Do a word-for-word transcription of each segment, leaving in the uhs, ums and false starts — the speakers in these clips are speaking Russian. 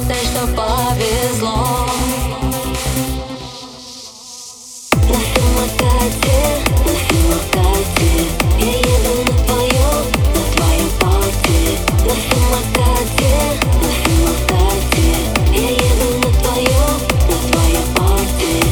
считай, что повезло. На самокате, на самокате я еду на твою, на твою пати. На самокате, на самокате я еду на твою, на твою пати.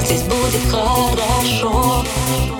Здесь будет хорошо.